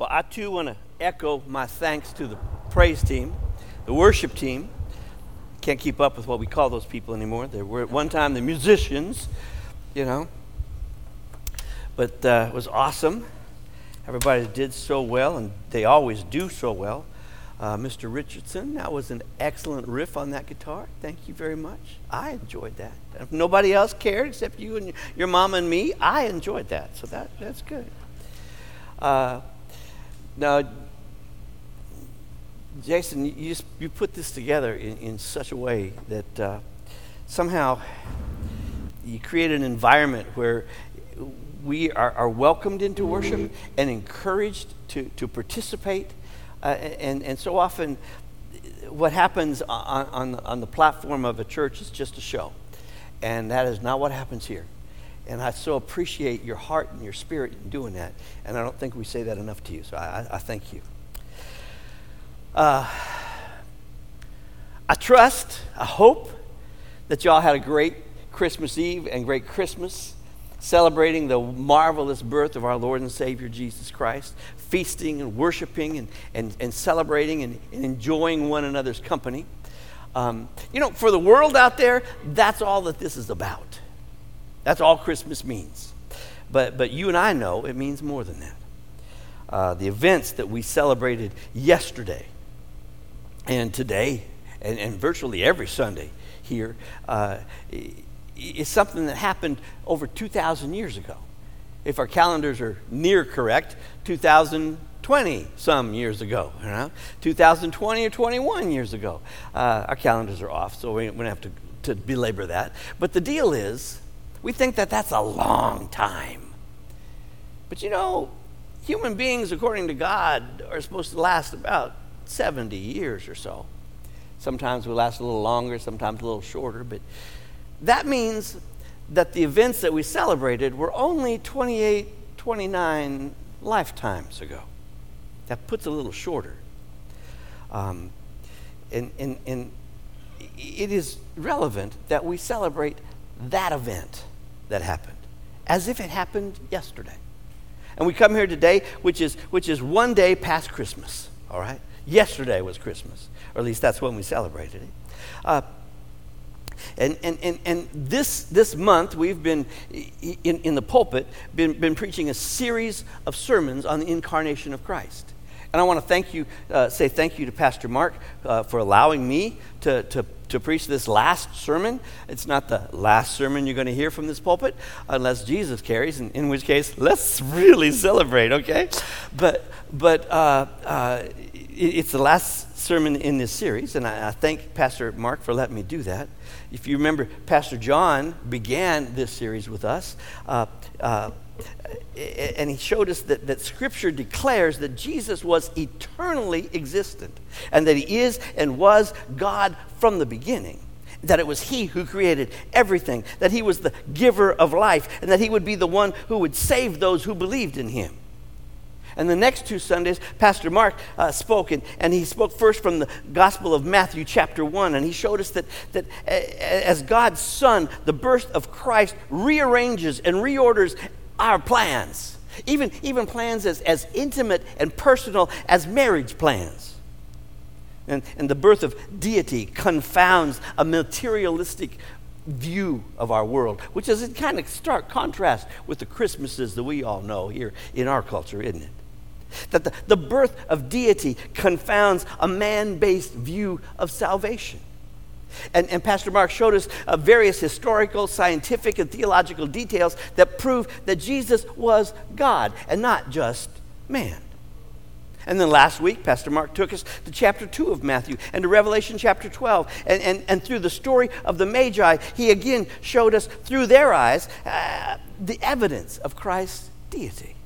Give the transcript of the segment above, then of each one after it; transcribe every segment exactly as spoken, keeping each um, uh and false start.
Well, I too want to echo my thanks to the praise team, the worship team. Can't keep up with what we call those people anymore. They were at one time the musicians, you know. But uh, it was awesome. Everybody did so well, and they always do so well. Uh, Mister Richardson, that was an excellent riff on that guitar. Thank you very much. I enjoyed that. If nobody else cared except you and your mom and me, I enjoyed that. So that that's good. Uh, now, Jason, you just, you put this together in, in such a way that uh, somehow you create an environment where we are, are welcomed into worship and encouraged to, to participate. Uh, and, and so often what happens on, on, on the platform of a church is just a show. And that is not what happens here. And I so appreciate your heart and your spirit in doing that. And I don't think we say that enough to you. So I, I thank you. Uh, I trust, I hope that y'all had a great Christmas Eve and great Christmas, celebrating the marvelous birth of our Lord and Savior Jesus Christ, feasting and worshiping and, and, and celebrating and, and enjoying one another's company. Um, you know, for the world out there, that's all that this is about. That's all Christmas means. But, but you and I know it means more than that. Uh, the events that we celebrated yesterday and today and, and virtually every Sunday here uh, is something that happened over two thousand years ago. If our calendars are near correct, two thousand twenty some years ago, you know? two thousand twenty or twenty-one years ago. Uh, our calendars are off, so we don't have to, to belabor that. But the deal is, we think that that's a long time. But you know, human beings, according to God, are supposed to last about seventy years or so. Sometimes we last a little longer, sometimes a little shorter, but that means that the events that we celebrated were only twenty-eight, twenty-nine lifetimes ago. That puts a little shorter. Um, and, and, and it is relevant that we celebrate that event that happened, as if it happened yesterday. And we come here today, which is which is one day past Christmas, all right? Yesterday was Christmas, or at least that's when we celebrated it. Uh, And and, and and this this month we've been in, in the pulpit been, been preaching a series of sermons on the incarnation of Christ, and I want to thank you, uh, say thank you to Pastor Mark uh, for allowing me to, to to preach this last sermon. It's not the last sermon you're going to hear from this pulpit, unless Jesus carries, in, in which case let's really celebrate, okay? But but. Uh, uh, It's the last sermon in this series, and I thank Pastor Mark for letting me do that. If you remember, Pastor John began this series with us, uh, uh, and he showed us that, that Scripture declares that Jesus was eternally existent, and that he is and was God from the beginning, that it was he who created everything, that he was the giver of life, and that he would be the one who would save those who believed in him. And the next two Sundays, Pastor Mark uh, spoke, and, and he spoke first from the Gospel of Matthew chapter one, and he showed us that, that as God's Son, the birth of Christ rearranges and reorders our plans, even, even plans as, as intimate and personal as marriage plans. And, and the birth of deity confounds a materialistic view of our world, which is in kind of stark contrast with the Christmases that we all know here in our culture, isn't it? That the, the birth of deity confounds a man-based view of salvation. And, and Pastor Mark showed us uh, various historical, scientific, and theological details that prove that Jesus was God and not just man. And then last week, Pastor Mark took us to chapter two of Matthew and to Revelation chapter twelve. And, and, and through the story of the Magi, he again showed us through their eyes uh, the evidence of Christ's deity.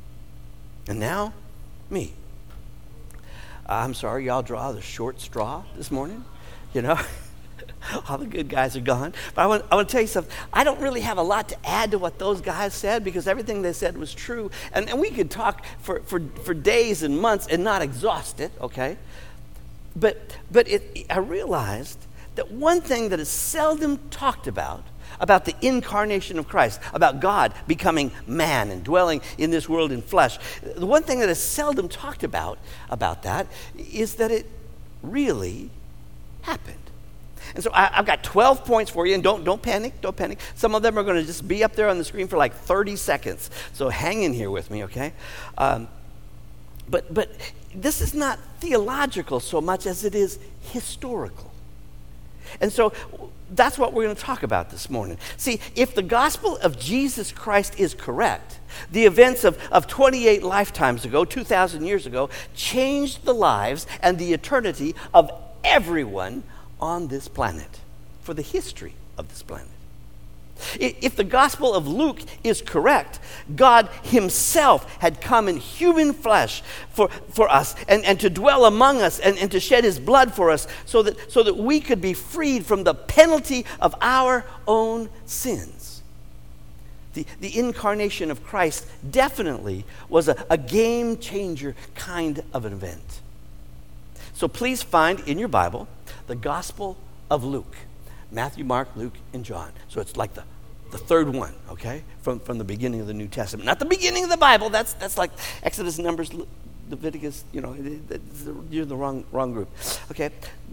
And now, me. I'm sorry, y'all draw the short straw this morning. You know, all the good guys are gone. But I want, I want to tell you something. I don't really have a lot to add to what those guys said, because everything they said was true. And, and we could talk for, for, for days and months and not exhaust it, okay? But, but it, I realized that one thing that is seldom talked about about the incarnation of Christ, about God becoming man and dwelling in this world in flesh. The one thing that is seldom talked about about that is that it really happened. And so I, I've got twelve points for you, and don't don't panic, don't panic. Some of them are going to just be up there on the screen for like thirty seconds. So hang in here with me, okay? Um, but but this is not theological so much as it is historical. And so that's what we're going to talk about this morning. See, if the gospel of Jesus Christ is correct, the events of, of twenty-eight lifetimes ago, two thousand years ago, changed the lives and the eternity of everyone on this planet, for the history of this planet. If the gospel of Luke is correct, God himself had come in human flesh for, for us and, and to dwell among us and, and to shed his blood for us so that, so that we could be freed from the penalty of our own sins. The, the incarnation of Christ definitely was a, a game-changer kind of an event. So please find in your Bible the gospel of Luke. Matthew, Mark, Luke, and John. So it's like the, the third one, okay, from, from the beginning of the New Testament. Not the beginning of the Bible. That's that's like Exodus, Numbers, Leviticus, you know, you're the wrong wrong group. Okay,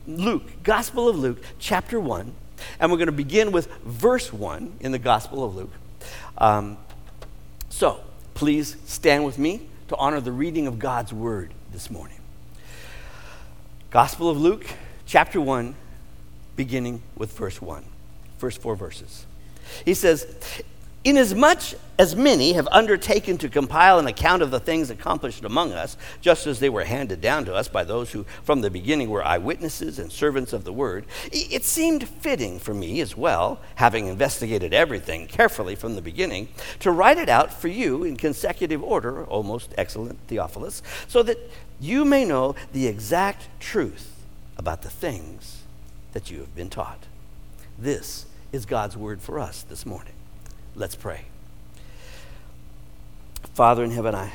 Luke, Gospel of Luke, chapter one. And we're going to begin with verse one in the Gospel of Luke. Um, so please stand with me to honor the reading of God's Word this morning. Gospel of Luke, chapter one, beginning with verse one, first four verses. He says, "Inasmuch as many have undertaken to compile an account of the things accomplished among us, just as they were handed down to us by those who from the beginning were eyewitnesses and servants of the word, it seemed fitting for me as well, having investigated everything carefully from the beginning, to write it out for you in consecutive order, O most excellent Theophilus, so that you may know the exact truth about the things that you have been taught." This is God's word for us this morning. Let's pray. Father in heaven, I,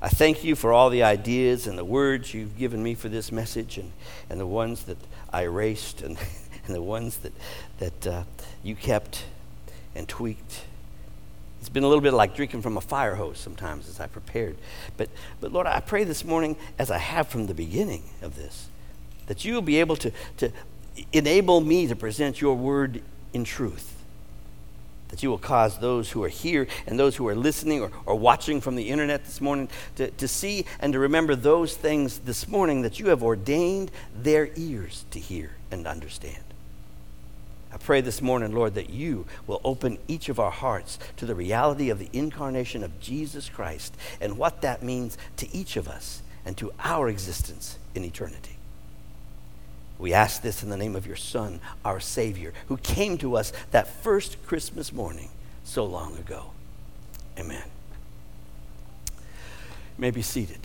I thank you for all the ideas and the words you've given me for this message, and, and the ones that I erased, and, and the ones that, that uh, you kept and tweaked. It's been a little bit like drinking from a fire hose sometimes as I prepared. But, but Lord, I pray this morning, as I have from the beginning of this, that you will be able to, to enable me to present your word in truth. That you will cause those who are here and those who are listening or, or watching from the internet this morning to, to see and to remember those things this morning that you have ordained their ears to hear and understand. I pray this morning, Lord, that you will open each of our hearts to the reality of the incarnation of Jesus Christ and what that means to each of us and to our existence in eternity. We ask this in the name of your Son, our Savior, who came to us that first Christmas morning so long ago. Amen. You may be seated.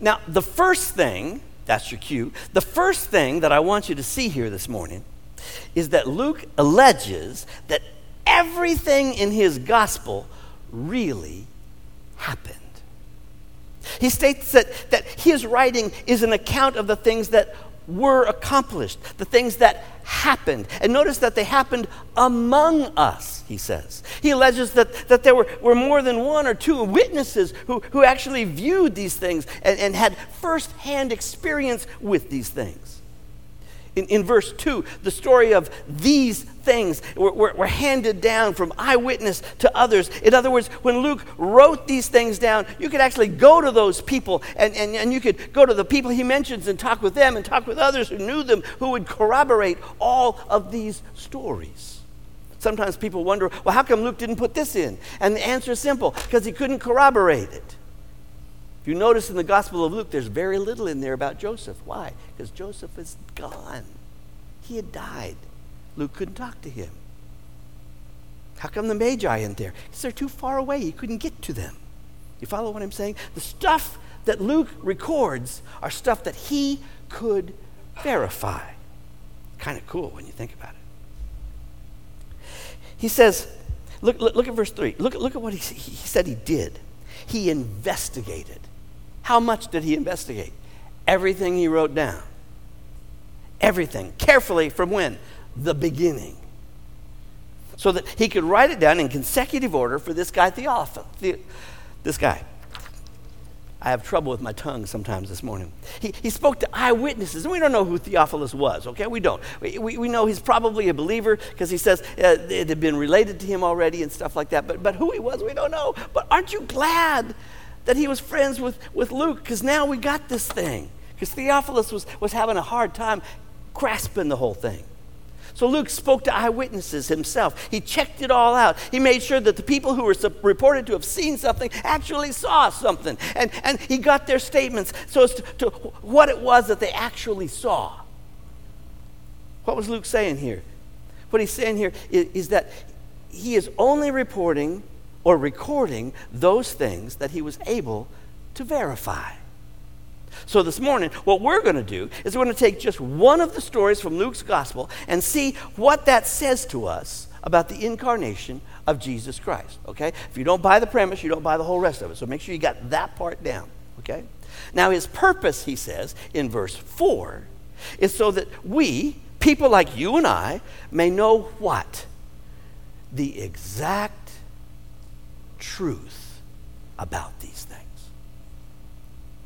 Now, the first thing, that's your cue, the first thing that I want you to see here this morning is that Luke alleges that everything in his gospel really happened. He states that, that his writing is an account of the things that were accomplished, the things that happened. And notice that they happened among us, he says. He alleges that, that there were, were more than one or two witnesses who, who actually viewed these things and, and had firsthand experience with these things. In, in verse two, the story of these things were, were, were handed down from eyewitness to others. In other words, when Luke wrote these things down, you could actually go to those people, and, and, and you could go to the people he mentions and talk with them and talk with others who knew them, who would corroborate all of these stories. Sometimes people wonder, well, how come Luke didn't put this in? And the answer is simple, because he couldn't corroborate it. If you notice in the Gospel of Luke, there's very little in there about Joseph. Why? Because Joseph is gone. He had died. Luke couldn't talk to him. How come the Magi in there? Because they're too far away. He couldn't get to them. You follow what I'm saying? The stuff that Luke records are stuff that he could verify. Kind of cool when you think about it. He says, look, look, look at verse three. Look, look at what he, he said he did. He investigated. How much did he investigate? Everything he wrote down. Everything. Carefully from when? the beginning. So that he could write it down in consecutive order for this guy, Theophilus. The, this guy. I have trouble with my tongue sometimes this morning. He, he spoke to eyewitnesses, and we don't know who Theophilus was, okay? We don't. We, we, we know he's probably a believer because he says uh, it had been related to him already and stuff like that, but, but who he was, we don't know. But aren't you glad that he was friends with, with Luke? Because now we got this thing. Because Theophilus was, was having a hard time grasping the whole thing. So Luke spoke to eyewitnesses himself. He checked it all out. He made sure that the people who were reported to have seen something actually saw something. And, and he got their statements so as to, to what it was that they actually saw. What was Luke saying here? What he's saying here is, is that he is only reporting or recording those things that he was able to verify. So this morning, what we're going to do is we're going to take just one of the stories from Luke's gospel and see what that says to us about the incarnation of Jesus Christ, okay? If you don't buy the premise, you don't buy the whole rest of it. So make sure you got that part down, okay? Now his purpose, he says, in verse four, is so that we, people like you and I, may know what? The exact truth about these things.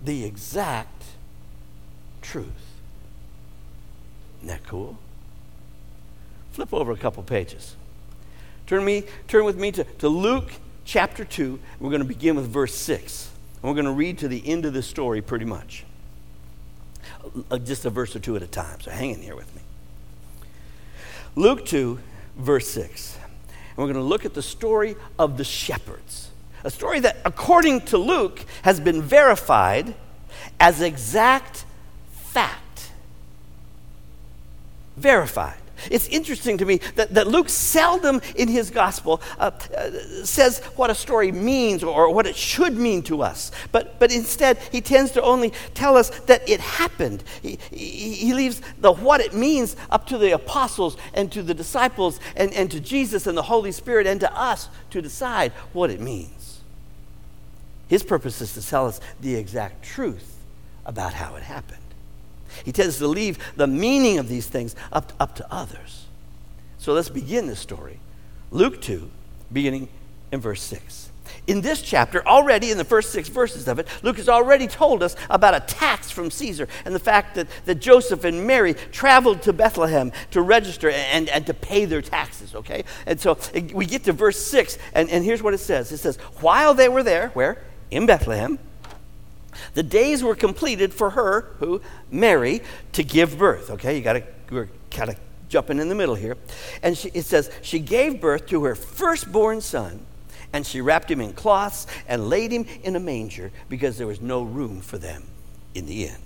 The exact truth. Isn't that cool? Flip over a couple pages. Turn me, turn with me to, to Luke chapter two. We're going to begin with verse six. And we're going to read to the end of the story pretty much. Just a verse or two at a time. So hang in here with me. Luke two, verse six. And we're going to look at the story of the shepherds. A story that, according to Luke, has been verified as exact fact. Verified. It's interesting to me that, that Luke seldom in his gospel uh, uh, says what a story means or, or what it should mean to us. But, but instead, he tends to only tell us that it happened. He, he, he leaves the what it means up to the apostles and to the disciples and, and to Jesus and the Holy Spirit and to us to decide what it means. His purpose is to tell us the exact truth about how it happened. He tends to leave the meaning of these things up to, up to others. So let's begin this story. Luke two, beginning in verse six. In this chapter, already in the first six verses of it, Luke has already told us about a tax from Caesar and the fact that, that Joseph and Mary traveled to Bethlehem to register and, and to pay their taxes, okay? And so we get to verse six, and, and here's what it says. It says, while they were there, where? In Bethlehem. The days were completed for her, who? Mary, to give birth. Okay, you gotta, we're kind of jumping in the middle here. And she, it says, she gave birth to her firstborn son, and she wrapped him in cloths and laid him in a manger because there was no room for them in the inn.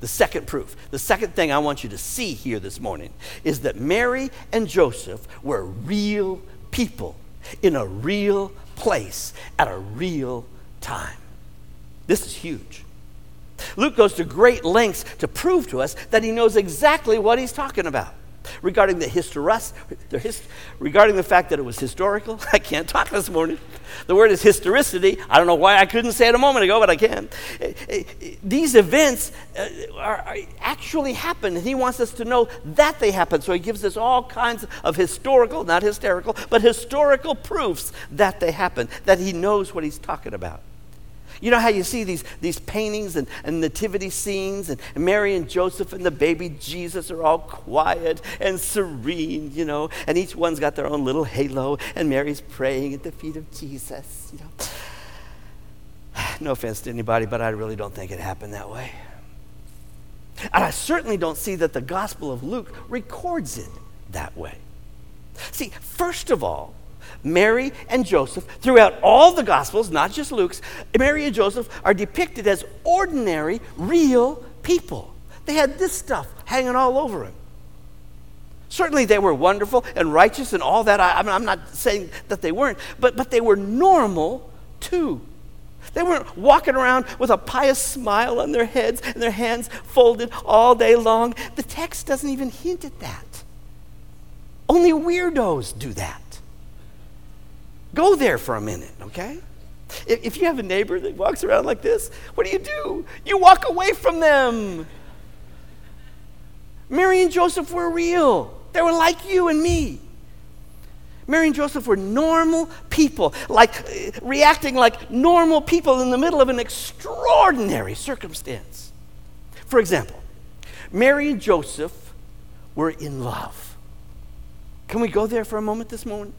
The second proof, the second thing I want you to see here this morning is that Mary and Joseph were real people in a real place at a real time. This is huge. Luke goes to great lengths to prove to us that he knows exactly what he's talking about. Regarding the, historis, the hist, regarding the fact that it was historical, I can't talk this morning. The word is historicity. I don't know why I couldn't say it a moment ago, but I can. These events are, are, actually happened, and he wants us to know that they happened. So he gives us all kinds of historical, not hysterical, but historical proofs that they happened, that he knows what he's talking about. You know how you see these, these paintings and, and nativity scenes, and Mary and Joseph and the baby Jesus are all quiet and serene, you know, and each one's got their own little halo, and Mary's praying at the feet of Jesus, you know. No offense to anybody, but I really don't think it happened that way. And I certainly don't see that the Gospel of Luke records it that way. See, first of all, Mary and Joseph, throughout all the Gospels, not just Luke's, Mary and Joseph are depicted as ordinary, real people. They had this stuff hanging all over them. Certainly they were wonderful and righteous and all that. I, I'm not saying that they weren't, but, but they were normal too. They weren't walking around with a pious smile on their heads and their hands folded all day long. The text doesn't even hint at that. Only weirdos do that. Go there for a minute, okay? If, if you have a neighbor that walks around like this, what do you do? You walk away from them. Mary and Joseph were real. They were like you and me. Mary and Joseph were normal people, like reacting like normal people in the middle of an extraordinary circumstance. For example, Mary and Joseph were in love. Can we go there for a moment this morning?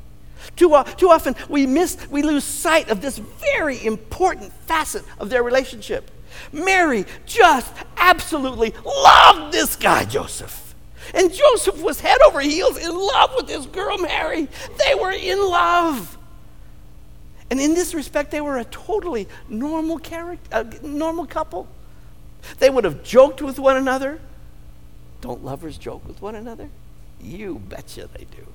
Too, uh, too often we miss, we lose sight of this very important facet of their relationship. Mary just absolutely loved this guy, Joseph. And Joseph was head over heels in love with this girl, Mary. They were in love. And in this respect, they were a totally normal character, uh, normal couple. They would have joked with one another. Don't lovers joke with one another? You betcha they do.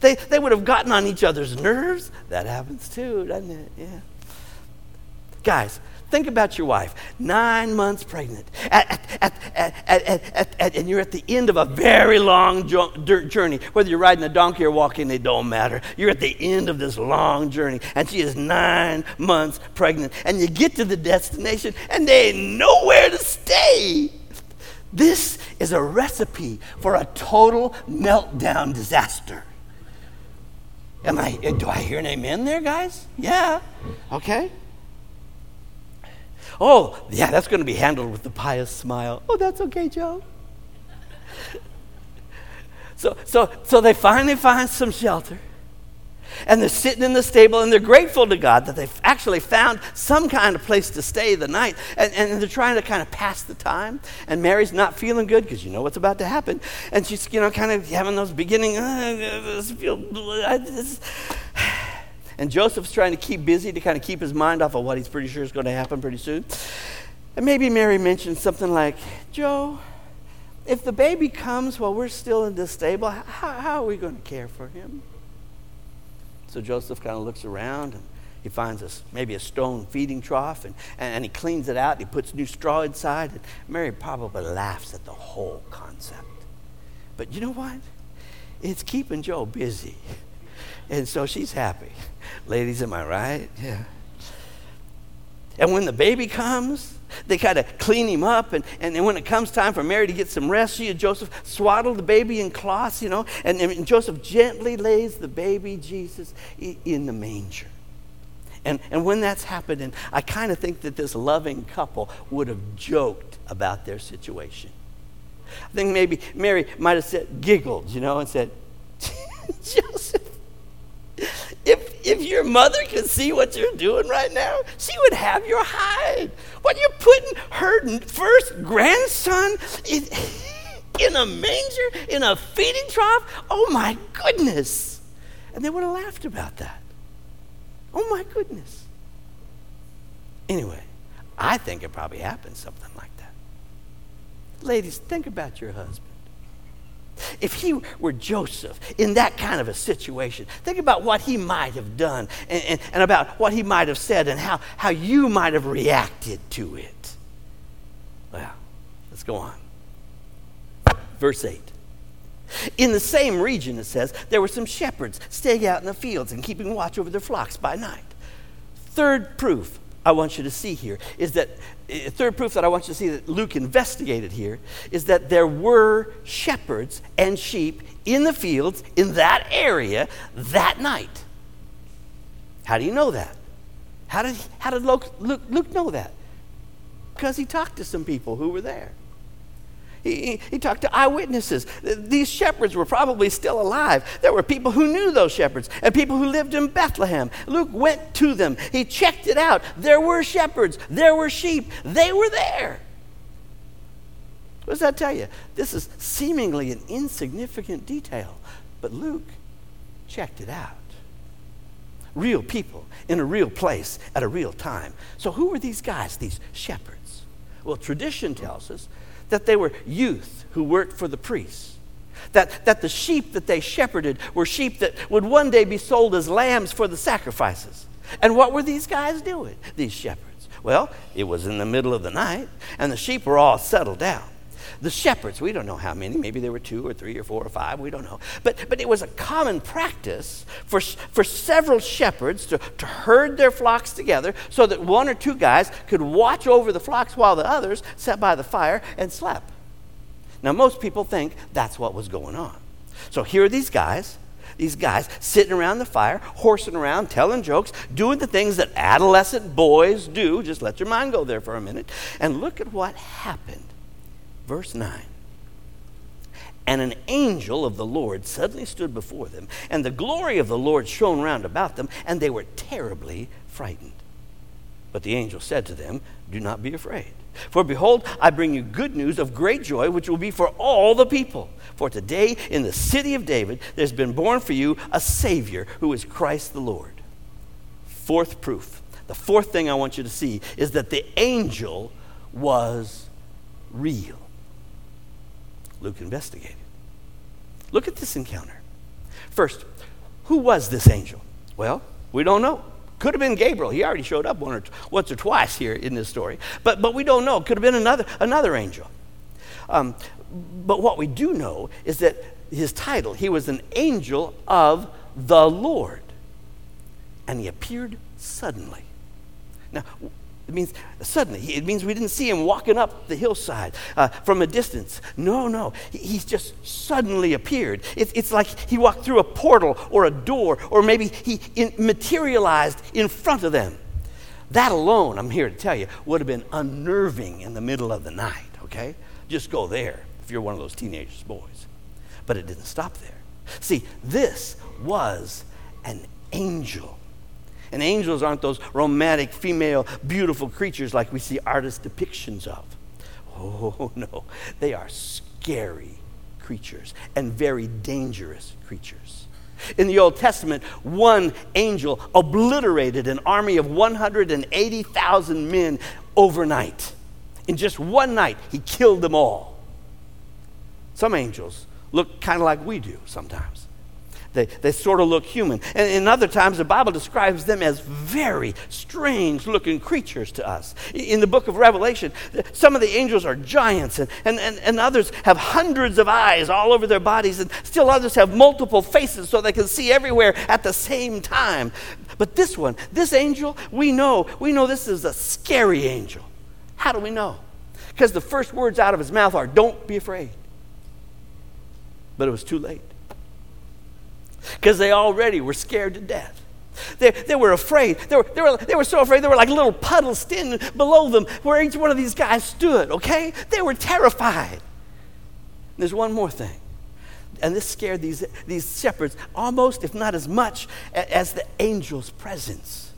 They, they would have gotten on each other's nerves. That happens too, doesn't it? Yeah. Guys, think about your wife, nine months pregnant, at, at, at, at, at, at, at, and you're at the end of a very long jo- journey. Whether you're riding a donkey or walking, it don't matter. You're at the end of this long journey, and she is nine months pregnant, and you get to the destination, and they ain't nowhere to stay. This is a recipe for a total meltdown disaster. Am I? Do I hear an amen there, guys? Yeah. Okay. Oh, yeah, that's going to be handled with the pious smile. Oh, that's okay, Joe. so so, so they finally find some shelter. And they're sitting in the stable, and they're grateful to God that they've actually found some kind of place to stay the night. And, and they're trying to kind of pass the time. And Mary's not feeling good because you know what's about to happen. And she's, you know, kind of having those beginning, uh, feel, I just... And Joseph's trying to keep busy to kind of keep his mind off of what he's pretty sure is going to happen pretty soon. And maybe Mary mentioned something like, Joe, if the baby comes while we're still in this stable, how, how are we going to care for him? So Joseph kind of looks around and he finds a, maybe a stone feeding trough and, and he cleans it out. And he puts new straw inside. And Mary probably laughs at the whole concept. But you know what? It's keeping Joe busy. And so she's happy. Ladies, am I right? Yeah. And when the baby comes, they kind of clean him up. And, and then when it comes time for Mary to get some rest, she and Joseph swaddle the baby in cloths, you know. And, and Joseph gently lays the baby Jesus in the manger. And, and when that's happened, and I kind of think that this loving couple would have joked about their situation. I think maybe Mary might have said, giggled, you know, and said, Joseph, If if your mother could see what you're doing right now, she would have your hide. What, you're putting her first grandson in, in a manger, in a feeding trough? Oh, my goodness. And they would have laughed about that. Oh, my goodness. Anyway, I think it probably happened something like that. Ladies, think about your husband. If he were Joseph in that kind of a situation, think about what he might have done and, and, and about what he might have said and how, how you might have reacted to it. Well, let's go on. Verse eight. In the same region, it says, there were some shepherds staying out in the fields and keeping watch over their flocks by night. Third proof I want you to see here is that, uh, third proof that I want you to see that Luke investigated here is that there were shepherds and sheep in the fields in that area that night. How do you know that? How did, how did Luke, Luke, Luke know that? Because he talked to some people who were there. He, he talked to eyewitnesses. These shepherds were probably still alive. There were people who knew those shepherds and people who lived in Bethlehem. Luke went to them. He checked it out. There were shepherds. There were sheep. They were there. What does that tell you? This is seemingly an insignificant detail, but Luke checked it out. Real people in a real place at a real time. So who were these guys, these shepherds? Well, tradition tells us that they were youth who worked for the priests, that, that the sheep that they shepherded were sheep that would one day be sold as lambs for the sacrifices. And what were these guys doing, these shepherds? Well, it was in the middle of the night, and the sheep were all settled down. The shepherds, we don't know how many, maybe there were two or three or four or five, we don't know. But but it was a common practice for for several shepherds to, to herd their flocks together so that one or two guys could watch over the flocks while the others sat by the fire and slept. Now most people think that's what was going on. So here are these guys, these guys sitting around the fire, horsing around, telling jokes, doing the things that adolescent boys do. Just let your mind go there for a minute. And look at what happened. Verse nine. And an angel of the Lord suddenly stood before them, and the glory of the Lord shone round about them, and they were terribly frightened. But the angel said to them, do not be afraid. For behold, I bring you good news of great joy, which will be for all the people. For today in the city of David there's been born for you a Savior, who is Christ the Lord. Fourth proof. The fourth thing I want you to see is that the angel was real. Luke investigated. Look at this encounter. First, who was this angel? Well, we don't know. Could have been Gabriel. He already showed up one or t- once or twice here in this story. But but we don't know. Could have been another another angel. Um, but what we do know is that his title, he was an angel of the Lord. And he appeared suddenly. Now, it means suddenly. It means we didn't see him walking up the hillside uh, from a distance. No, no. He, he's just suddenly appeared. It's, it's like he walked through a portal or a door, or maybe he in, materialized in front of them. That alone, I'm here to tell you, would have been unnerving in the middle of the night, okay? Just go there if you're one of those teenage boys. But it didn't stop there. See, this was an angel. And angels aren't those romantic, female, beautiful creatures like we see artist depictions of. Oh, no. They are scary creatures and very dangerous creatures. In the Old Testament, one angel obliterated an army of one hundred eighty thousand men overnight. In just one night, he killed them all. Some angels look kind of like we do sometimes. They they sort of look human. And in other times, the Bible describes them as very strange-looking creatures to us. In the book of Revelation, some of the angels are giants, and, and, and, and others have hundreds of eyes all over their bodies, and still others have multiple faces so they can see everywhere at the same time. But this one, this angel, we know, we know this is a scary angel. How do we know? Because the first words out of his mouth are, don't be afraid. But it was too late. Because they already were scared to death. They, they were afraid. They were, they, were, they were so afraid. They were like little puddles standing below them where each one of these guys stood, okay? They were terrified. And there's one more thing. And this scared these, these shepherds almost, if not as much, as the angel's presence.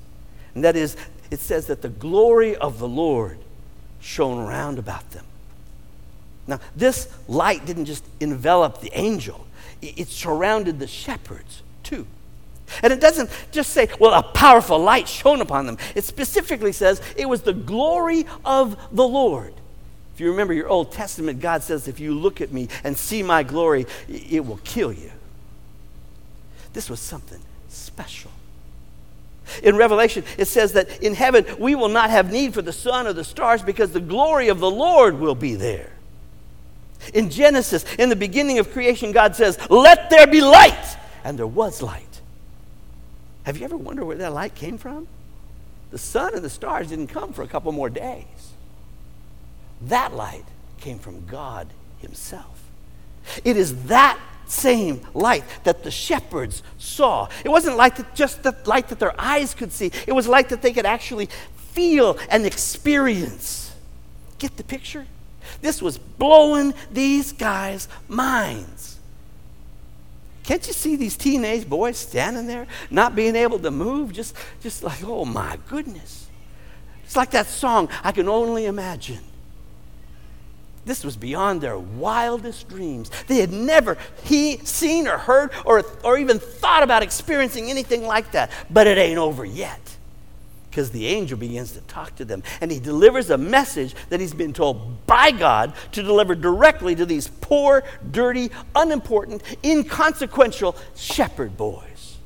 And that is, it says that the glory of the Lord shone round about them. Now, this light didn't just envelop the angel. It surrounded the shepherds, too. And it doesn't just say, well, a powerful light shone upon them. It specifically says it was the glory of the Lord. If you remember your Old Testament, God says, if you look at me and see my glory, it will kill you. This was something special. In Revelation, it says that in heaven, we will not have need for the sun or the stars because the glory of the Lord will be there. In Genesis, in the beginning of creation, God says, let there be light. And there was light. Have you ever wondered where that light came from? The sun and the stars didn't come for a couple more days. That light came from God himself. It is that same light that the shepherds saw. It wasn't light that just the light that their eyes could see. It was light that they could actually feel and experience. Get the picture? This was blowing these guys' minds. Can't you see these teenage boys standing there, not being able to move? Just, just like, oh my goodness. It's like that song, I Can Only Imagine. This was beyond their wildest dreams. They had never he, seen or heard or, or even thought about experiencing anything like that. But it ain't over yet. Because the angel begins to talk to them, and he delivers a message that he's been told by God to deliver directly to these poor, dirty, unimportant, inconsequential shepherd boys.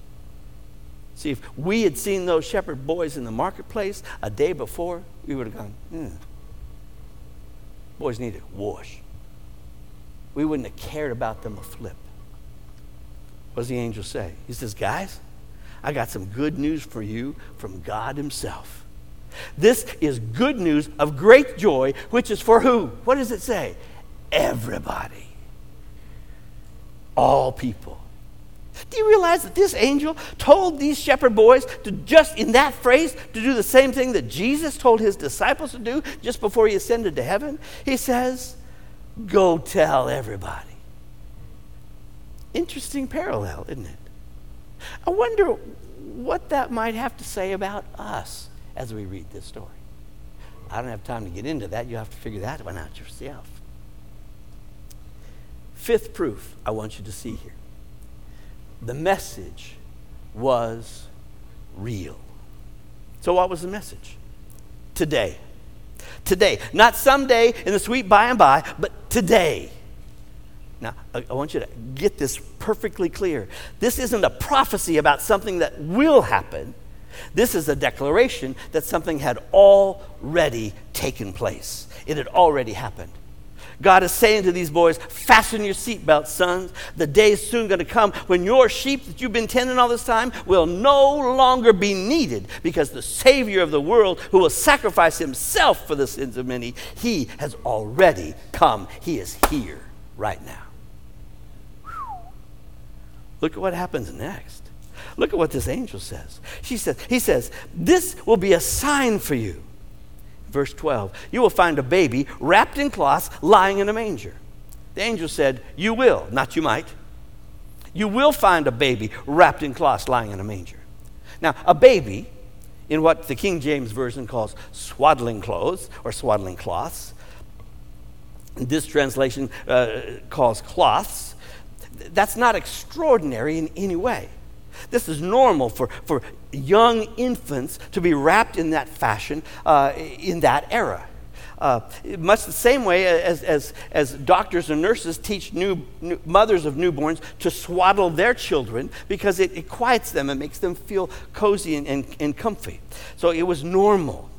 See, if we had seen those shepherd boys in the marketplace a day before, we would have gone, hmm. Boys need a wash. We wouldn't have cared about them a flip. What does the angel say? He says, guys, I got some good news for you from God himself. This is good news of great joy, which is for who? What does it say? Everybody. all people. Do you realize that this angel told these shepherd boys to just in that phrase to do the same thing that Jesus told his disciples to do just before he ascended to heaven? He says, go tell everybody. Interesting parallel, isn't it? I wonder what that might have to say about us as we read this story. I don't have time to get into that. You'll have to figure that one out yourself. Fifth proof I want you to see here. The message was real. So what was the message? Today. Today. Not someday in the sweet by and by, but today. Now, I want you to get this perfectly clear. This isn't a prophecy about something that will happen. This is a declaration that something had already taken place. It had already happened. God is saying to these boys, fasten your seatbelts, sons. The day is soon going to come when your sheep that you've been tending all this time will no longer be needed, because the Savior of the world, who will sacrifice himself for the sins of many, he has already come. He is here right now. Whew. Look at what happens next. Look at what this angel says. She says, he says, this will be a sign for you. Verse twelve, you will find a baby wrapped in cloths lying in a manger. The angel said, you will, not you might. You will find a baby wrapped in cloths lying in a manger. Now, a baby, in what the King James Version calls swaddling clothes or swaddling cloths, this translation uh, calls cloths, that's not extraordinary in any way. This is normal for, for young infants to be wrapped in that fashion uh, in that era. Uh, much the same way as, as, as doctors and nurses teach new, new mothers of newborns to swaddle their children, because it, it quiets them and makes them feel cozy and, and, and comfy. So it was normal.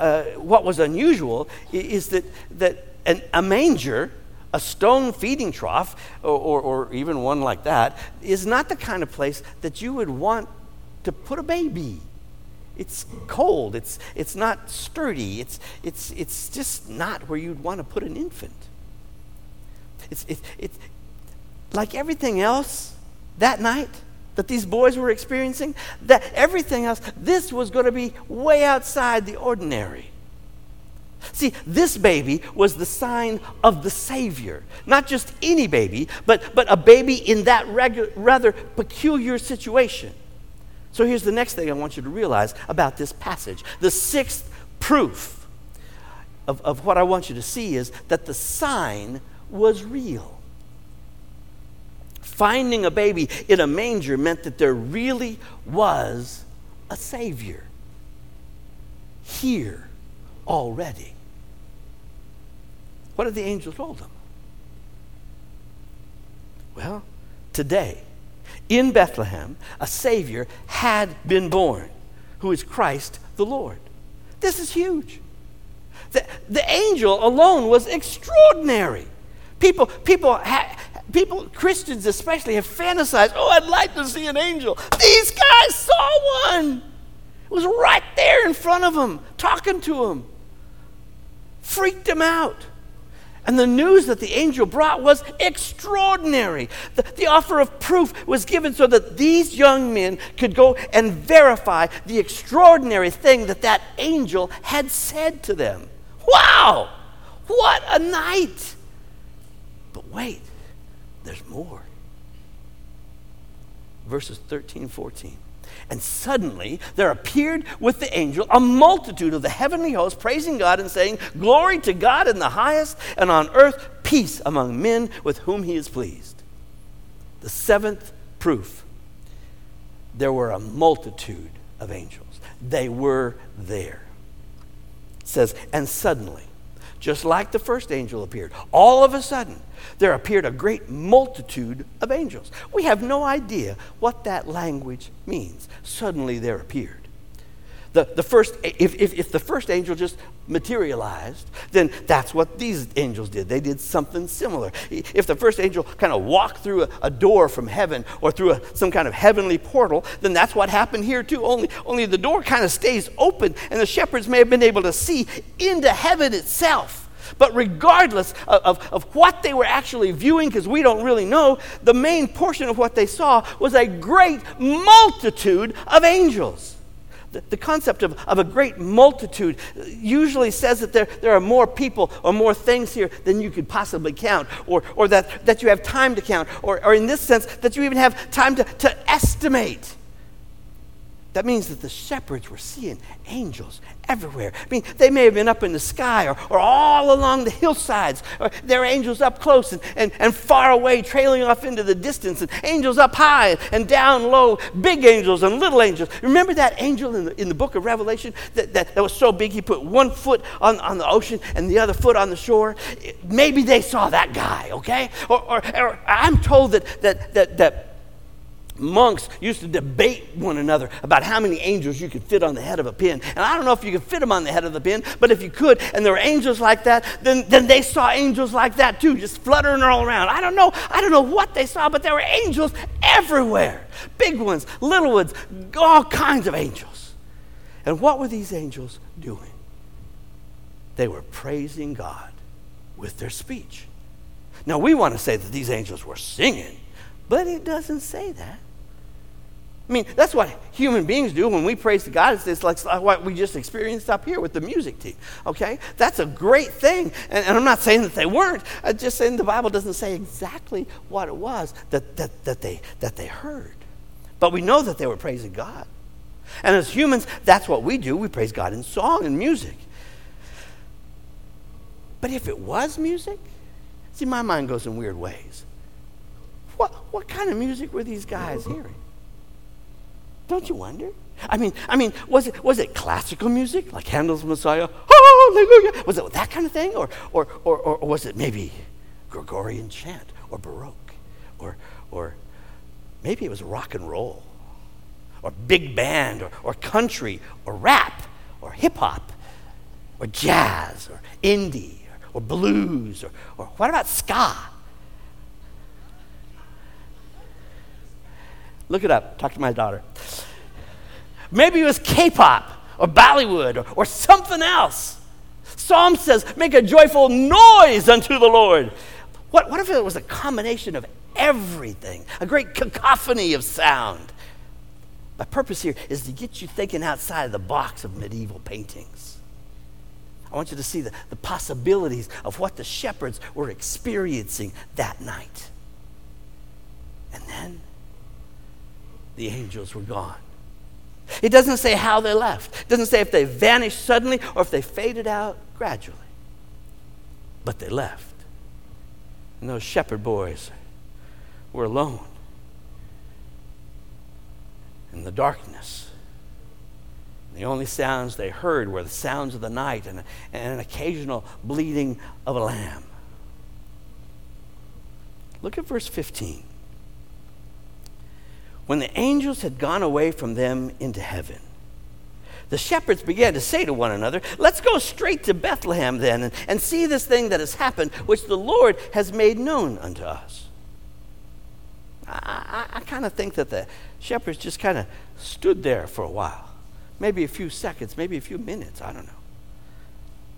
Uh, what was unusual is that, that an, a manger, a stone feeding trough, or, or, or even one like that, is not the kind of place that you would want to put a baby. It's cold. It's it's not sturdy. It's it's it's just not where you'd want to put an infant. It's it's it's like everything else that night that these boys were experiencing. That everything else, this was going to be way outside the ordinary. See, this baby was the sign of the Savior. Not just any baby, but, but a baby in that regu- rather peculiar situation. So here's the next thing I want you to realize about this passage. The sixth proof of, of what I want you to see is that the sign was real. Finding a baby in a manger meant that there really was a Savior here already. What did the angel tell them? Well, today, in Bethlehem, a Savior had been born, who is Christ the Lord. This is huge. The, the angel alone was extraordinary. People, people, ha, people, Christians especially, have fantasized, oh, I'd like to see an angel. These guys saw one. It was right there in front of them, talking to them. Freaked him out. And the news that the angel brought was extraordinary. The, the offer of proof was given so that these young men could go and verify the extraordinary thing that that angel had said to them. Wow! What a night! But wait, there's more. Verses thirteen, fourteen. And suddenly there appeared with the angel a multitude of the heavenly host, praising God and saying, glory to God in the highest, and on earth peace among men with whom he is pleased. The seventh proof, there were a multitude of angels. They were there. It says, and suddenly, just like the first angel appeared, all of a sudden there appeared a great multitude of angels. We have no idea what that language means. Suddenly there appeared. The, the first, if, if, if the first angel just materialized, then that's what these angels did. They did something similar. If the first angel kind of walked through a, a door from heaven or through a, some kind of heavenly portal, then that's what happened here too, only, only the door kind of stays open, and the shepherds may have been able to see into heaven itself. But regardless of, of, of what they were actually viewing, because we don't really know, the main portion of what they saw was a great multitude of angels. The, the concept of, of a great multitude usually says that there, there are more people or more things here than you could possibly count, or, or that, that you have time to count, or, or in this sense, that you even have time to, to estimate. That means that the shepherds were seeing angels everywhere. I mean, they may have been up in the sky or, or all along the hillsides. Or there were angels up close and, and, and far away, trailing off into the distance, and angels up high and down low, big angels and little angels. Remember that angel in the, in the book of Revelation that, that, that was so big he put one foot on, on the ocean and the other foot on the shore? Maybe they saw that guy, okay? Or, or, or I'm told that that that that monks used to debate one another about how many angels you could fit on the head of a pin. And I don't know if you could fit them on the head of the pin, but if you could, and there were angels like that, then, then they saw angels like that too, just fluttering all around. I don't know. I don't know what they saw, but there were angels everywhere. Big ones, little ones, all kinds of angels. And what were these angels doing? They were praising God with their speech. Now, we want to say that these angels were singing, but it doesn't say that. I mean, that's what human beings do when we praise to God. It's, it's like what we just experienced up here with the music team, okay? That's a great thing, and, and I'm not saying that they weren't. I'm just saying the Bible doesn't say exactly what it was that, that, that, they, that they heard. But we know that they were praising God. And as humans, that's what we do. We praise God in song and music. But if it was music, see, my mind goes in weird ways. What what kind of music were these guys hearing? Don't you wonder? I mean, I mean, was it was it classical music like Handel's Messiah? Hallelujah! Was it that kind of thing, or or or, or was it maybe Gregorian chant or Baroque, or or maybe it was rock and roll, or big band, or or country, or rap, or hip hop, or jazz, or indie, or, or blues, or or what about ska? Look it up. Talk to my daughter. Maybe it was K-pop or Bollywood or, or something else. Psalm says, make a joyful noise unto the Lord. What, what if it was a combination of everything, a great cacophony of sound? My purpose here is to get you thinking outside of the box of medieval paintings. I want you to see the, the possibilities of what the shepherds were experiencing that night. And then the angels were gone. It doesn't say how they left. It doesn't say if they vanished suddenly or if they faded out gradually. But they left. And those shepherd boys were alone in the darkness. And the only sounds they heard were the sounds of the night and, and an occasional bleating of a lamb. Look at verse fifteen. When the angels had gone away from them into heaven, the shepherds began to say to one another, let's go straight to Bethlehem then and, and see this thing that has happened, which the Lord has made known unto us. I, I, I kind of think that the shepherds just kind of stood there for a while, maybe a few seconds, maybe a few minutes, I don't know.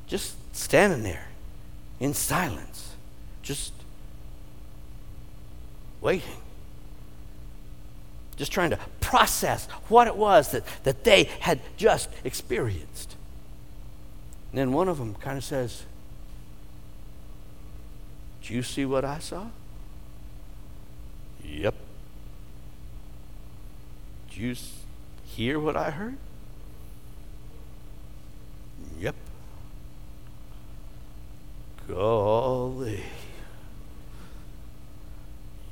Just standing there in silence, just waiting. Just trying to process what it was that, that they had just experienced. And then one of them kind of says, do you see what I saw? Yep. Do you hear what I heard? Yep. Golly.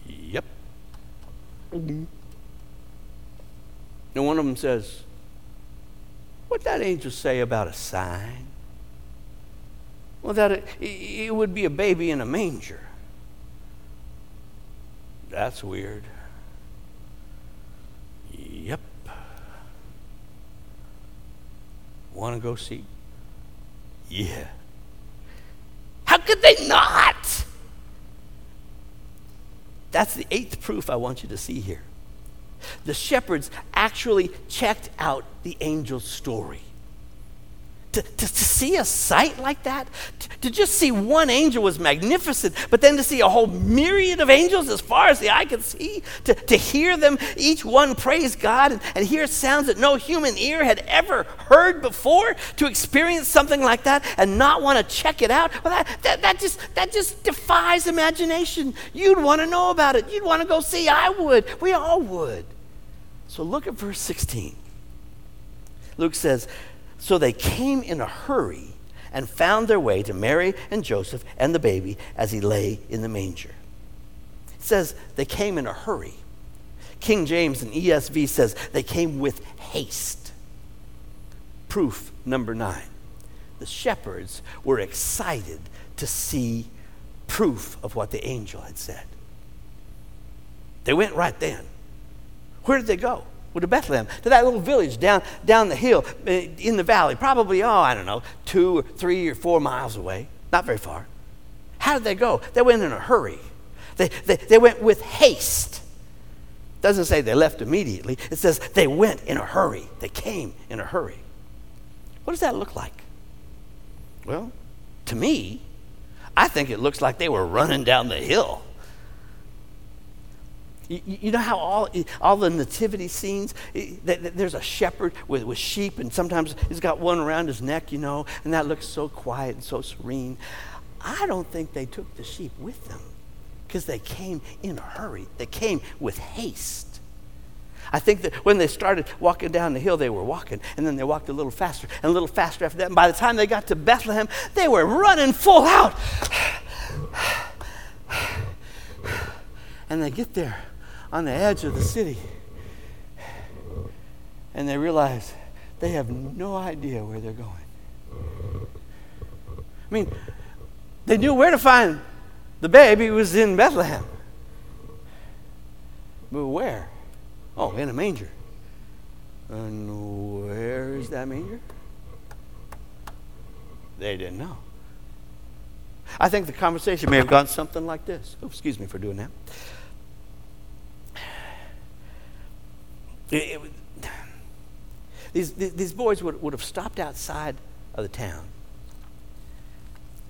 Yep. Mm-hmm. And one of them says, what'd that angel say about a sign? Well, that it, it would be a baby in a manger. That's weird. Yep. Want to go see? Yeah. How could they not? That's the eighth proof I want you to see here. The shepherds actually checked out the angel's story to, to, to see a sight like that, to, to just see one angel was magnificent, but then to see a whole myriad of angels as far as the eye could see, to, to hear them, each one praise God and, and hear sounds that no human ear had ever heard before, to experience something like that and not want to check it out, well, that, that, that, just, that just defies imagination. You'd want to know about it. You'd want to go see. I would. We all would. So look at verse sixteen. Luke says, so they came in a hurry and found their way to Mary and Joseph and the baby as he lay in the manger. It says they came in a hurry. King James and E S V says they came with haste. Proof number nine. The shepherds were excited to see proof of what the angel had said. They went right then. Where did they go? Well, to Bethlehem, to that little village down down the hill in the valley, probably, oh, I don't know, two or three or four miles away, not very far. How did they go? They went in a hurry. They, they, they went with haste. It doesn't say they left immediately. It says they went in a hurry. They came in a hurry. What does that look like? Well, to me, I think it looks like they were running down the hill. You know how all all the nativity scenes, there's a shepherd with, with sheep, and sometimes he's got one around his neck, you know, and that looks so quiet and so serene. I don't think they took the sheep with them because they came in a hurry. They came with haste. I think that when they started walking down the hill, they were walking, and then they walked a little faster and a little faster after that. And by the time they got to Bethlehem, they were running full out. And they get there on the edge of the city, and they realize they have no idea where they're going. I mean, they knew where to find the baby. It was in Bethlehem, but where? Oh, in a manger. And where is that manger? They didn't know. I think the conversation may have gone something like this. Oh, excuse me for doing that. It, it, these these boys would, would have stopped outside of the town.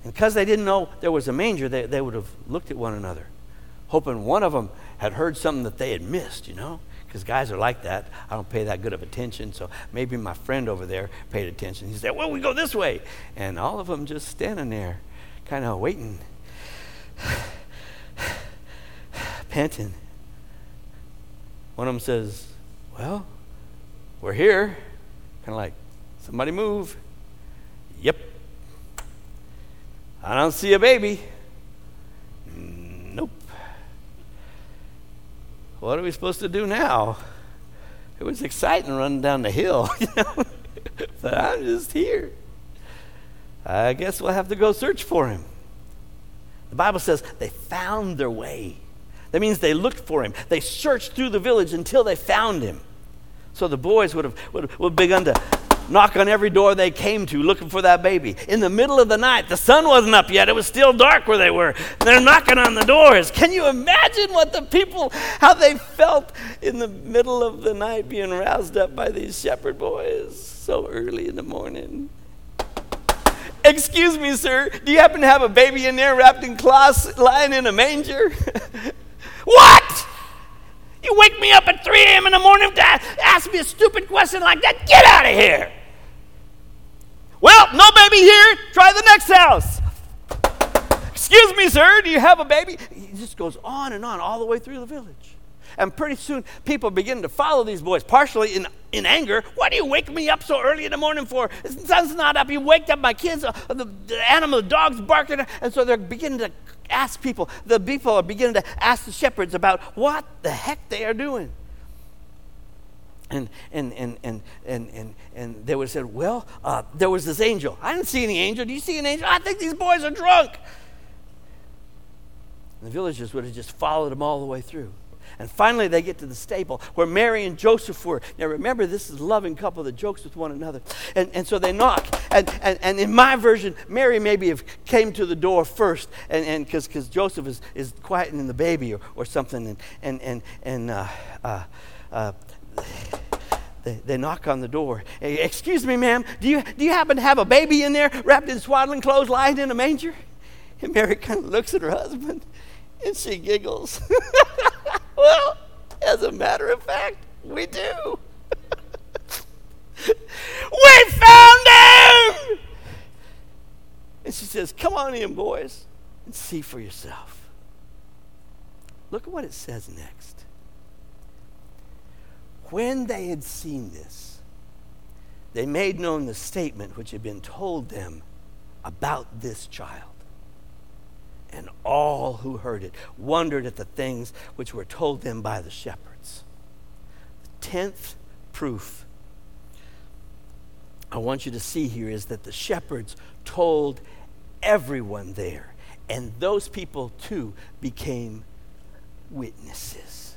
And because they didn't know there was a manger, they, they would have looked at one another, hoping one of them had heard something that they had missed, you know? Because guys are like that. I don't pay that good of attention, so maybe my friend over there paid attention. He said, well, we go this way. And all of them just standing there, kind of waiting, panting. One of them says, well, we're here. Kind of like, somebody move. Yep. I don't see a baby. Nope. What are we supposed to do now? It was exciting running down the hill, you know? But I'm just here. I guess we'll have to go search for him. The Bible says they found their way. That means they looked for him. They searched through the village until they found him. So the boys would have, would have, would have begun to knock on every door they came to looking for that baby. In the middle of the night, the sun wasn't up yet. It was still dark where they were. They're knocking on the doors. Can you imagine what the people, how they felt in the middle of the night being roused up by these shepherd boys so early in the morning? Excuse me, sir, do you happen to have a baby in there wrapped in cloths lying in a manger? What? You wake me up at three a.m. in the morning to ask me a stupid question like that? Get out of here. Well, no baby here. Try the next house. Excuse me, sir, do you have a baby? It just goes on and on all the way through the village. And pretty soon, people begin to follow these boys, partially in, in anger. Why do you wake me up so early in the morning for? The sun's not up. You waked up my kids. Uh, the, the animal, the dog's barking. And so they're beginning to ask people. The people are beginning to ask the shepherds about what the heck they are doing. And and and and and and, and they would have said, well, uh, there was this angel. I didn't see any angel. Do you see an angel? I think these boys are drunk. And the villagers would have just followed them all the way through. And finally, they get to the stable where Mary and Joseph were. Now, remember, this is a loving couple that jokes with one another. And, and so they knock. And, and, and in my version, Mary maybe have came to the door first and and because because Joseph is, is quieting the baby or, or something. And, and, and, and uh, uh, uh, They, they knock on the door. Hey, excuse me, ma'am. Do you do you happen to have a baby in there wrapped in swaddling clothes, lying in a manger? And Mary kind of looks at her husband, and she giggles. Well, as a matter of fact, we do. We found him! And she says, come on in, boys, and see for yourself. Look at what it says next. When they had seen this, they made known the statement which had been told them about this child. And all who heard it wondered at the things which were told them by the shepherds. The tenth proof I want you to see here is that the shepherds told everyone there, and those people too became witnesses.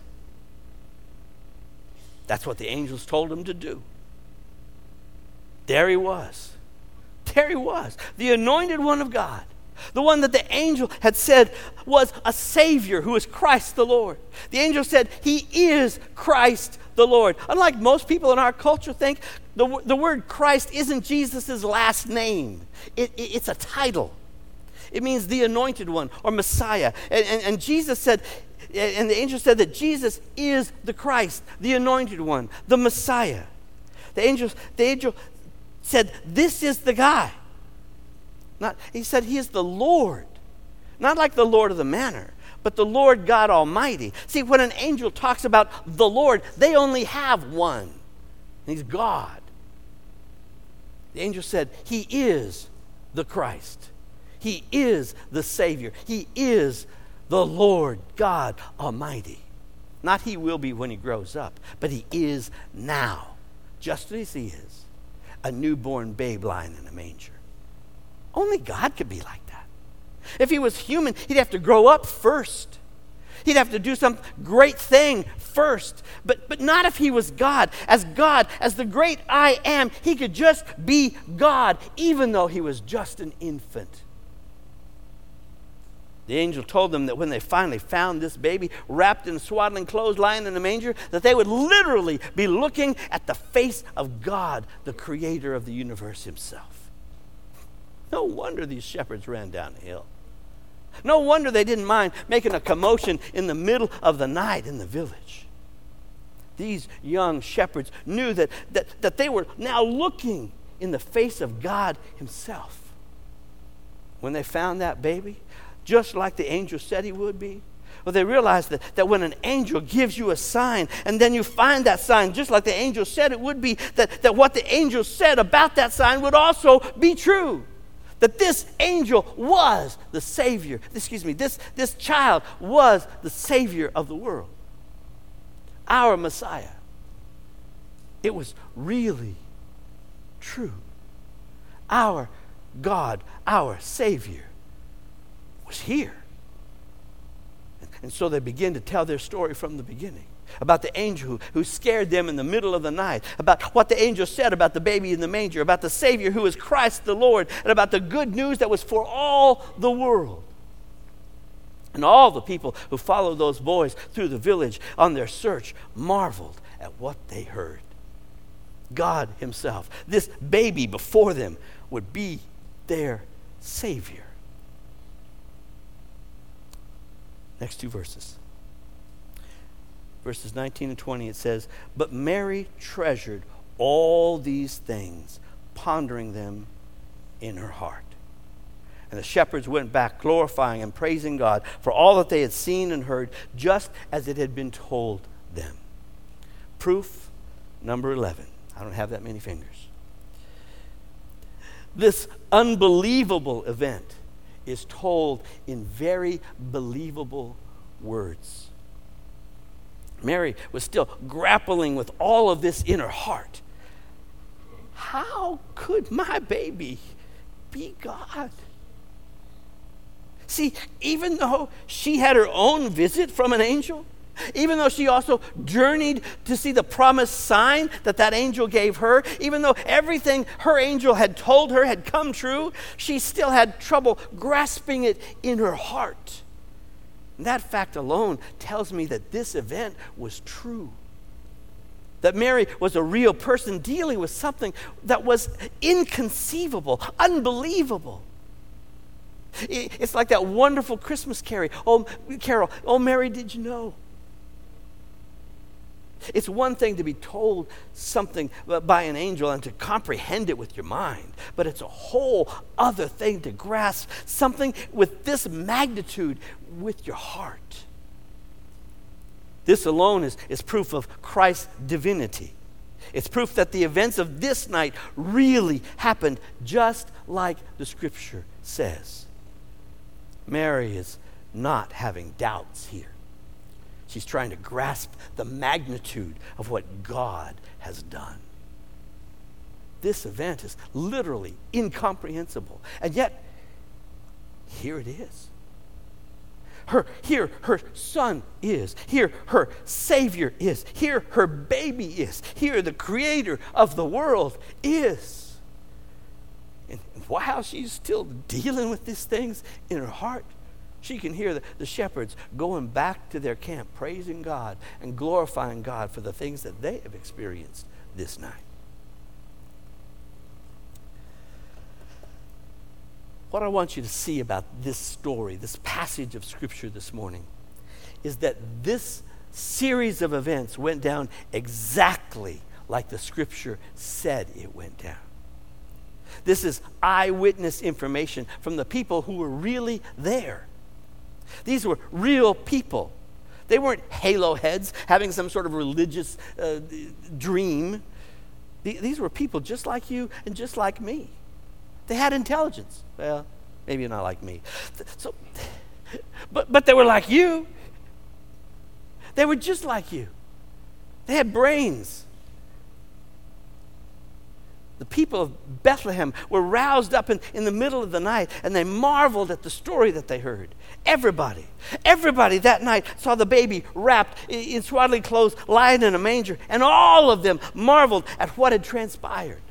That's what the angels told them to do. There he was. There he was, the anointed one of God. The one that the angel had said was a Savior who is Christ the Lord. The angel said, he is Christ the Lord. Unlike most people in our culture think, the, the word Christ isn't Jesus' last name. It, it, it's a title. It means the anointed one or Messiah. And, and, and Jesus said, and the angel said that Jesus is the Christ, the anointed one, the Messiah. The angel, the angel said, this is the guy. Not, he said he is the Lord, not like the Lord of the manor, but the Lord God Almighty. See, when an angel talks about the Lord, they only have one, and he's God. The angel said he is the Christ. He is the Savior. He is the Lord God Almighty. Not he will be when he grows up, but he is now, just as he is, a newborn babe lying in a manger. Only God could be like that. If he was human, he'd have to grow up first. He'd have to do some great thing first. But, but not if he was God. As God, as the great I am, he could just be God, even though he was just an infant. The angel told them that when they finally found this baby wrapped in swaddling clothes, lying in a manger, that they would literally be looking at the face of God, the creator of the universe himself. No wonder these shepherds ran down the hill. No wonder they didn't mind making a commotion in the middle of the night in the village. These young shepherds knew that, that, that they were now looking in the face of God himself. When they found that baby, just like the angel said he would be, well, they realized that, that when an angel gives you a sign and then you find that sign, just like the angel said it would be, that, that what the angel said about that sign would also be true. That this angel was the Savior. Excuse me, this, this child was the Savior of the world. Our Messiah. It was really true. Our God, our Savior, was here. And so they begin to tell their story from the beginning. About the angel who, who scared them in the middle of the night, about what the angel said about the baby in the manger, about the Savior who is Christ the Lord, and about the good news that was for all the world. And all the people who followed those boys through the village on their search marveled at what they heard. God himself, this baby before them, would be their Savior. Next two verses. Verses nineteen and twenty, it says, but Mary treasured all these things, pondering them in her heart. And the shepherds went back, glorifying and praising God for all that they had seen and heard, just as it had been told them. Proof number eleven. I don't have that many fingers. This unbelievable event is told in very believable words. Mary was still grappling with all of this in her heart. How could my baby be God? See, even though she had her own visit from an angel, even though she also journeyed to see the promised sign that that angel gave her, even though everything her angel had told her had come true, she still had trouble grasping it in her heart. That fact alone tells me that this event was true. that Mary was a real person dealing with something that was inconceivable, unbelievable. It's like that wonderful Christmas carol. Oh, Carol, oh, Mary, did you know? It's one thing to be told something by an angel and to comprehend it with your mind, but it's a whole other thing to grasp something with this magnitude with your heart. This alone is, is proof of Christ's divinity. It's proof that the events of this night really happened just like the Scripture says. Mary is not having doubts here. She's trying to grasp the magnitude of what God has done. This event is literally incomprehensible, and yet here it is. Her, here her son is. Here her Savior is. Here her baby is. Here the Creator of the world is. And while she's still dealing with these things in her heart, she can hear the, the shepherds going back to their camp, praising God and glorifying God for the things that they have experienced this night. What I want you to see about this story, this passage of Scripture this morning, is that this series of events went down exactly like the Scripture said it went down. This is eyewitness information from the people who were really there. These were real people. They weren't halo heads having some sort of religious uh, dream. These were people just like you and just like me. They had intelligence. Well, maybe not like me. So, but, but they were like you. They were just like you. They had brains. The people of Bethlehem were roused up in, in the middle of the night, and they marveled at the story that they heard. Everybody, everybody that night saw the baby wrapped in, in swaddling clothes, lying in a manger, and all of them marveled at what had transpired.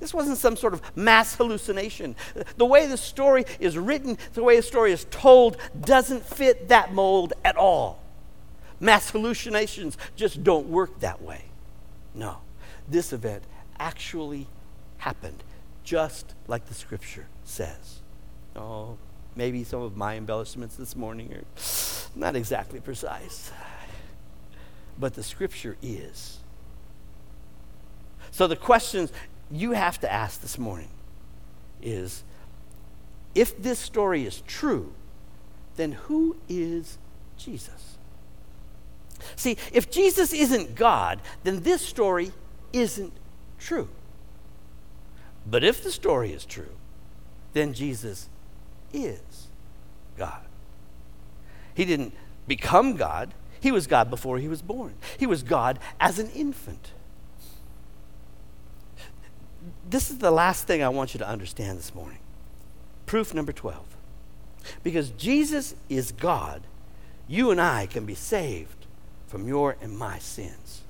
This wasn't some sort of mass hallucination. The way the story is written, the way the story is told, doesn't fit that mold at all. Mass hallucinations just don't work that way. No, this event actually happened just like the Scripture says. Oh, maybe some of my embellishments this morning are not exactly precise, but the Scripture is. So the questions you have to ask this morning is, if this story is true, then who is Jesus? See, if Jesus isn't God, then this story isn't true. But if the story is true, then Jesus is God. He didn't become God. He was God before he was born. He was God as an infant. This is the last thing I want you to understand this morning. Proof number twelve. Because Jesus is God, you and I can be saved from your and my sins.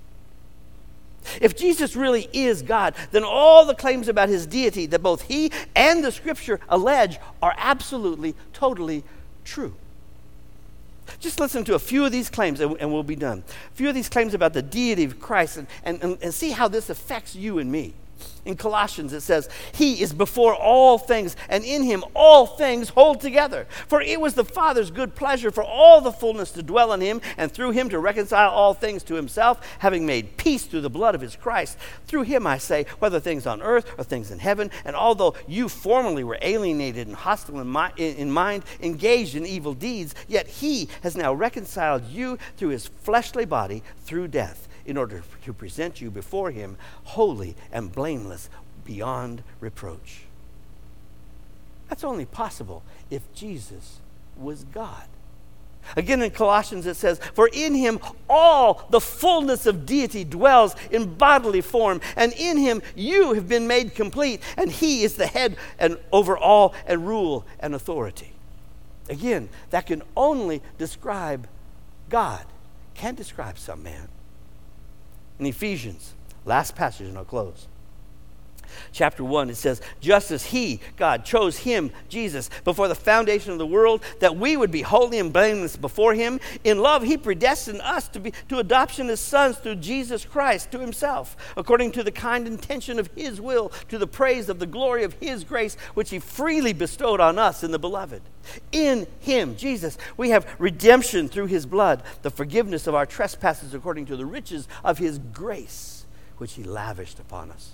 If Jesus really is God, then all the claims about his deity that both he and the Scripture allege are absolutely, totally true. Just listen to a few of these claims and, and we'll be done. A few of these claims about the deity of Christ and, and, and, and see how this affects you and me. In Colossians it says, "He is before all things, and in him all things hold together. For it was the Father's good pleasure for all the fullness to dwell in him, and through him to reconcile all things to himself, having made peace through the blood of his Christ. Through him, I say, whether things on earth or things in heaven. And although you formerly were alienated and hostile in, mi- in mind, engaged in evil deeds, yet he has now reconciled you through his fleshly body through death, in order to present you before him holy and blameless beyond reproach." That's only possible if Jesus was God. Again in Colossians it says, "For in him all the fullness of deity dwells in bodily form, and in him you have been made complete, and he is the head and over all and rule and authority." Again, that can only describe God. Can't describe some man. In Ephesians, last passage and I'll close. chapter one, it says, just as he, God, chose him, Jesus, before the foundation of the world, that we would be holy and blameless before him. In love, he predestined us to be to adoption as sons through Jesus Christ to himself, according to the kind intention of his will, to the praise of the glory of his grace, which he freely bestowed on us in the beloved. In him, Jesus, we have redemption through his blood, the forgiveness of our trespasses according to the riches of his grace, which he lavished upon us.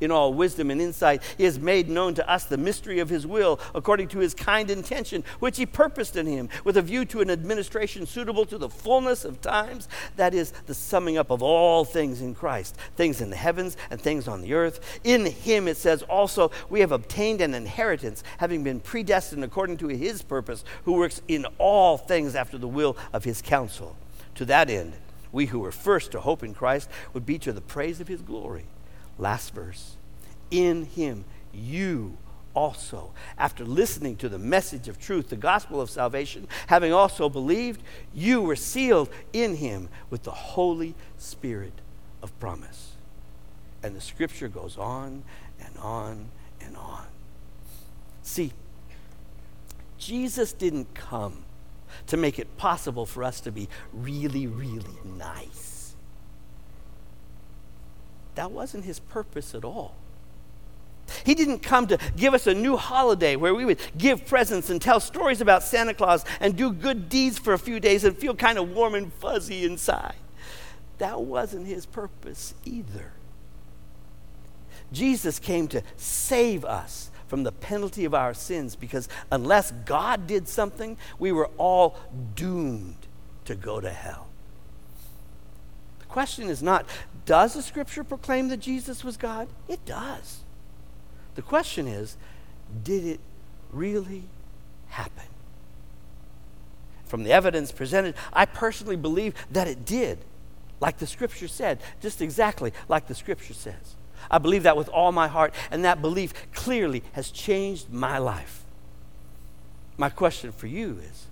In all wisdom and insight, he has made known to us the mystery of his will, according to his kind intention, which he purposed in him, with a view to an administration suitable to the fullness of times, that is, the summing up of all things in Christ, things in the heavens and things on the earth. In him, it says also, we have obtained an inheritance, having been predestined according to his purpose, who works in all things after the will of his counsel. To that end, we who were first to hope in Christ would be to the praise of his glory. Last verse, in him you also, after listening to the message of truth, the gospel of salvation, having also believed, you were sealed in him with the Holy Spirit of promise. And the scripture goes on and on and on. See, Jesus didn't come to make it possible for us to be really, really nice. That wasn't his purpose at all. He didn't come to give us a new holiday where we would give presents and tell stories about Santa Claus and do good deeds for a few days and feel kind of warm and fuzzy inside. That wasn't his purpose either. Jesus came to save us from the penalty of our sins, because unless God did something, we were all doomed to go to hell. The question is not, does the scripture proclaim that Jesus was God? It does. The question is, did it really happen? From the evidence presented, I personally believe that it did, like the scripture said, just exactly like the scripture says. I believe that with all my heart, and that belief clearly has changed my life. My question for you is,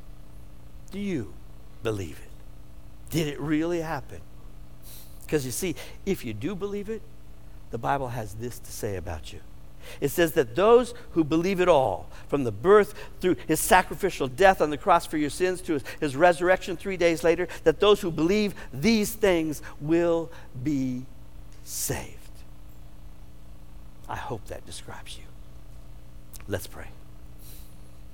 do you believe it? Did it really happen? Because you see, if you do believe it, the Bible has this to say about you. It says that those who believe it all, from the birth through his sacrificial death on the cross for your sins to his, his resurrection three days later, that those who believe these things will be saved. I hope that describes you. Let's pray.